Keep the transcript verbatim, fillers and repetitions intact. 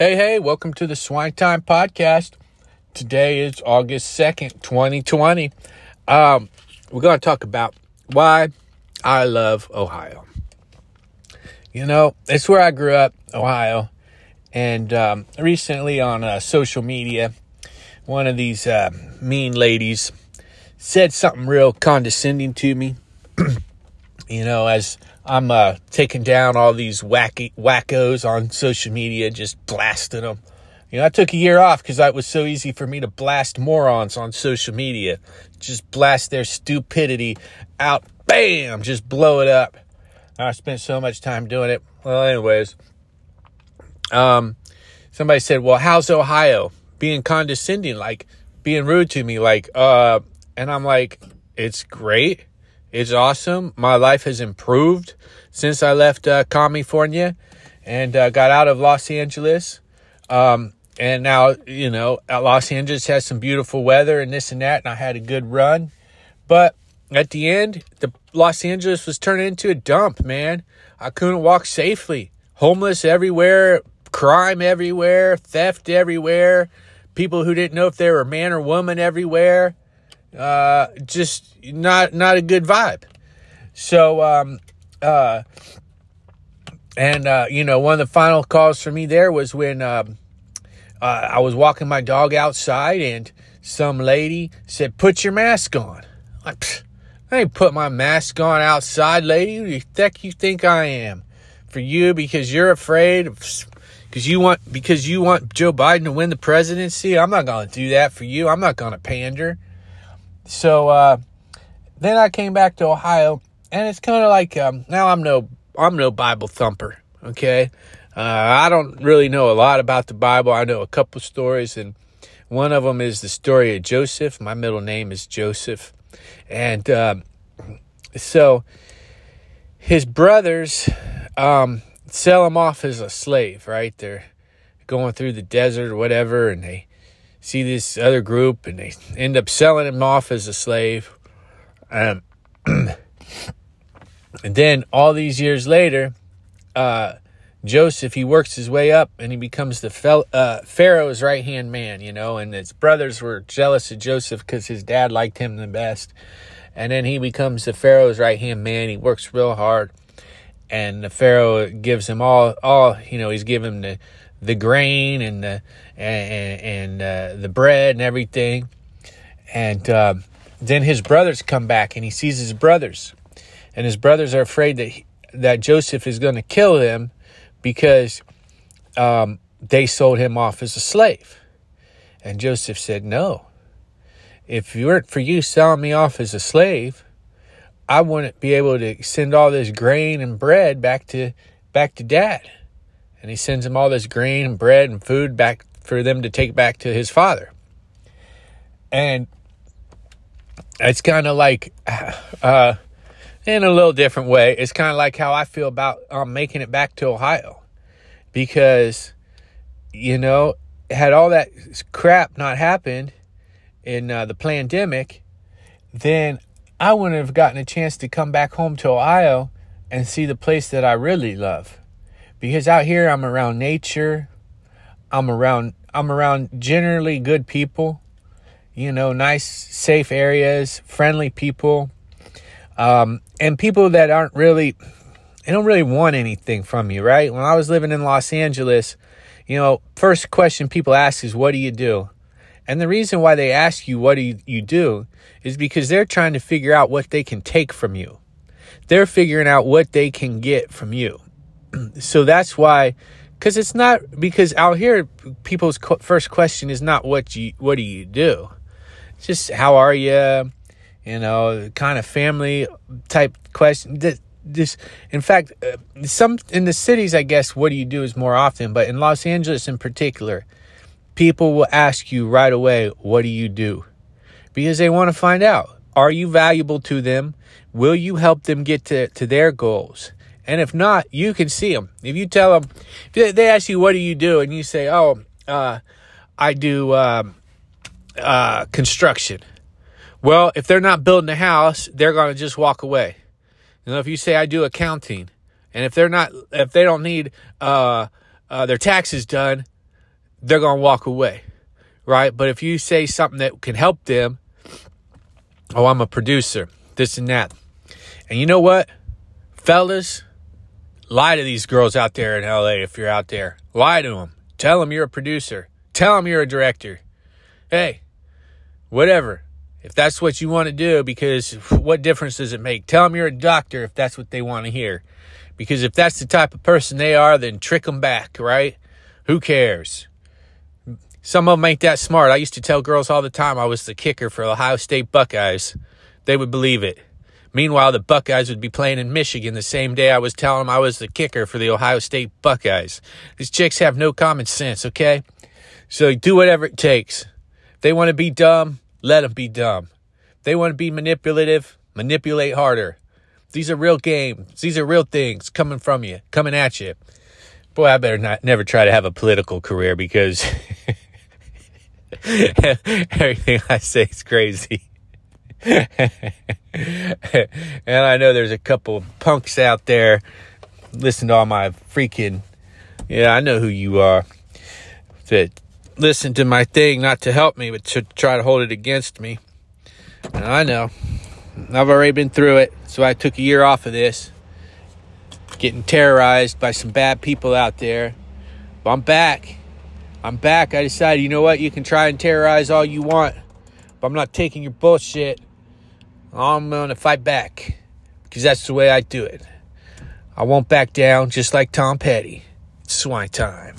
Hey, hey, welcome to the Swank Time Podcast. Today is August second, twenty twenty. Um, we're going to talk about why I love Ohio. You know, it's where I grew up, Ohio. And um, recently on uh, social media, one of these uh, mean ladies said something real condescending to me. You know, as I'm uh, taking down all these wacky wackos on social media, just blasting them. You know, I took a year off because it was so easy for me to blast morons on social media. Just blast their stupidity out. Bam! Just blow it up. I spent so much time doing it. Well, anyways. Um, somebody said, well, how's Ohio? Being condescending, like, being rude to me. Like, uh, and I'm like, it's great. It's awesome. My life has improved since I left uh, California and uh, got out of Los Angeles. Um, and now, you know, Los Angeles has some beautiful weather and this and that, and I had a good run. But at the end, the Los Angeles was turned into a dump, man. I couldn't walk safely. Homeless everywhere, crime everywhere, theft everywhere, people who didn't know if they were a man or woman everywhere. Uh, just not, not a good vibe. So, um, uh, and, uh, you know, one of the final calls for me there was when, um, uh, I was walking my dog outside and some lady said, put your mask on. Like, psh, I ain't put my mask on outside, lady. Who do you think you think I am? For you, because you're afraid of, because you want, because you want Joe Biden to win the presidency. I'm not going to do that for you. I'm not going to pander. So uh, then I came back to Ohio, and it's kind of like um, now I'm no I'm no Bible thumper. Okay, uh, I don't really know a lot about the Bible. I know a couple stories, and one of them is the story of Joseph. My middle name is Joseph, and um, so his brothers um, sell him off as a slave. Right, they're going through the desert or whatever, and they see this other group, and they end up selling him off as a slave. Um, and then all these years later, uh, Joseph, he works his way up, and he becomes the fel- uh, Pharaoh's right-hand man, you know, and his brothers were jealous of Joseph because his dad liked him the best. And then he becomes the Pharaoh's right-hand man. He works real hard, and the Pharaoh gives him all, all you know, he's given him the the grain and the and, and uh, the bread and everything. And uh, then his brothers come back, and he sees his brothers, and his brothers are afraid that he, that Joseph is going to kill him because um, they sold him off as a slave. And Joseph said, no, if it weren't for you selling me off as a slave, I wouldn't be able to send all this grain and bread back to back to dad. And he sends him all this grain and bread and food back for them to take back to his father. And it's kind of like, uh, in a little different way, it's kind of like how I feel about um, making it back to Ohio. Because, you know, had all that crap not happened in uh, the pandemic, then I wouldn't have gotten a chance to come back home to Ohio and see the place that I really love. Because out here, I'm around nature, I'm around, I'm around generally good people, you know, nice, safe areas, friendly people, um, and people that aren't really, they don't really want anything from you, right? When I was living in Los Angeles, you know, first question people ask is, what do you do? And the reason why they ask you, what do you, you do, is because they're trying to figure out what they can take from you. They're figuring out what they can get from you. So that's why, because it's not, because out here, people's co- first question is not what you, what do you do? It's just how are you, you know, kind of family type question. This, this in fact, uh, some in the cities, I guess, what do you do is more often, but in Los Angeles in particular, people will ask you right away, what do you do? Because they want to find out, are you valuable to them? Will you help them get to, to their goals? And if not, you can see them. If you tell them, if they ask you, what do you do? And you say, oh, uh, I do um, uh, construction. Well, if they're not building a house, they're going to just walk away. You know, if you say, I do accounting. And if they're not, if they don't need uh, uh, their taxes done, they're going to walk away, right? But if you say something that can help them, oh, I'm a producer, this and that. And you know what? Fellas, lie to these girls out there in L A if you're out there. Lie to them. Tell them you're a producer. Tell them you're a director. Hey, whatever. If that's what you want to do, because what difference does it make? Tell them you're a doctor if that's what they want to hear. Because if that's the type of person they are, then trick them back, right? Who cares? Some of them ain't that smart. I used to tell girls all the time I was the kicker for Ohio State Buckeyes. They would believe it. Meanwhile, the Buckeyes would be playing in Michigan the same day I was telling them I was the kicker for the Ohio State Buckeyes. These chicks have no common sense, okay? So do whatever it takes. If they want to be dumb, let them be dumb. If they want to be manipulative, manipulate harder. These are real games. These are real things coming from you, coming at you. Boy, I better not never try to have a political career because everything I say is crazy. And I know there's a couple punks out there listen to all my freaking, yeah, I know who you are, that listen to my thing not to help me, but to try to hold it against me. And I know. I've already been through it, so I took a year off of this, getting terrorized by some bad people out there. But I'm back. I'm back. I decided, you know what, you can try and terrorize all you want, but I'm not taking your bullshit. I'm going to fight back because that's the way I do it. I won't back down, just like Tom Petty. It's Swank Time.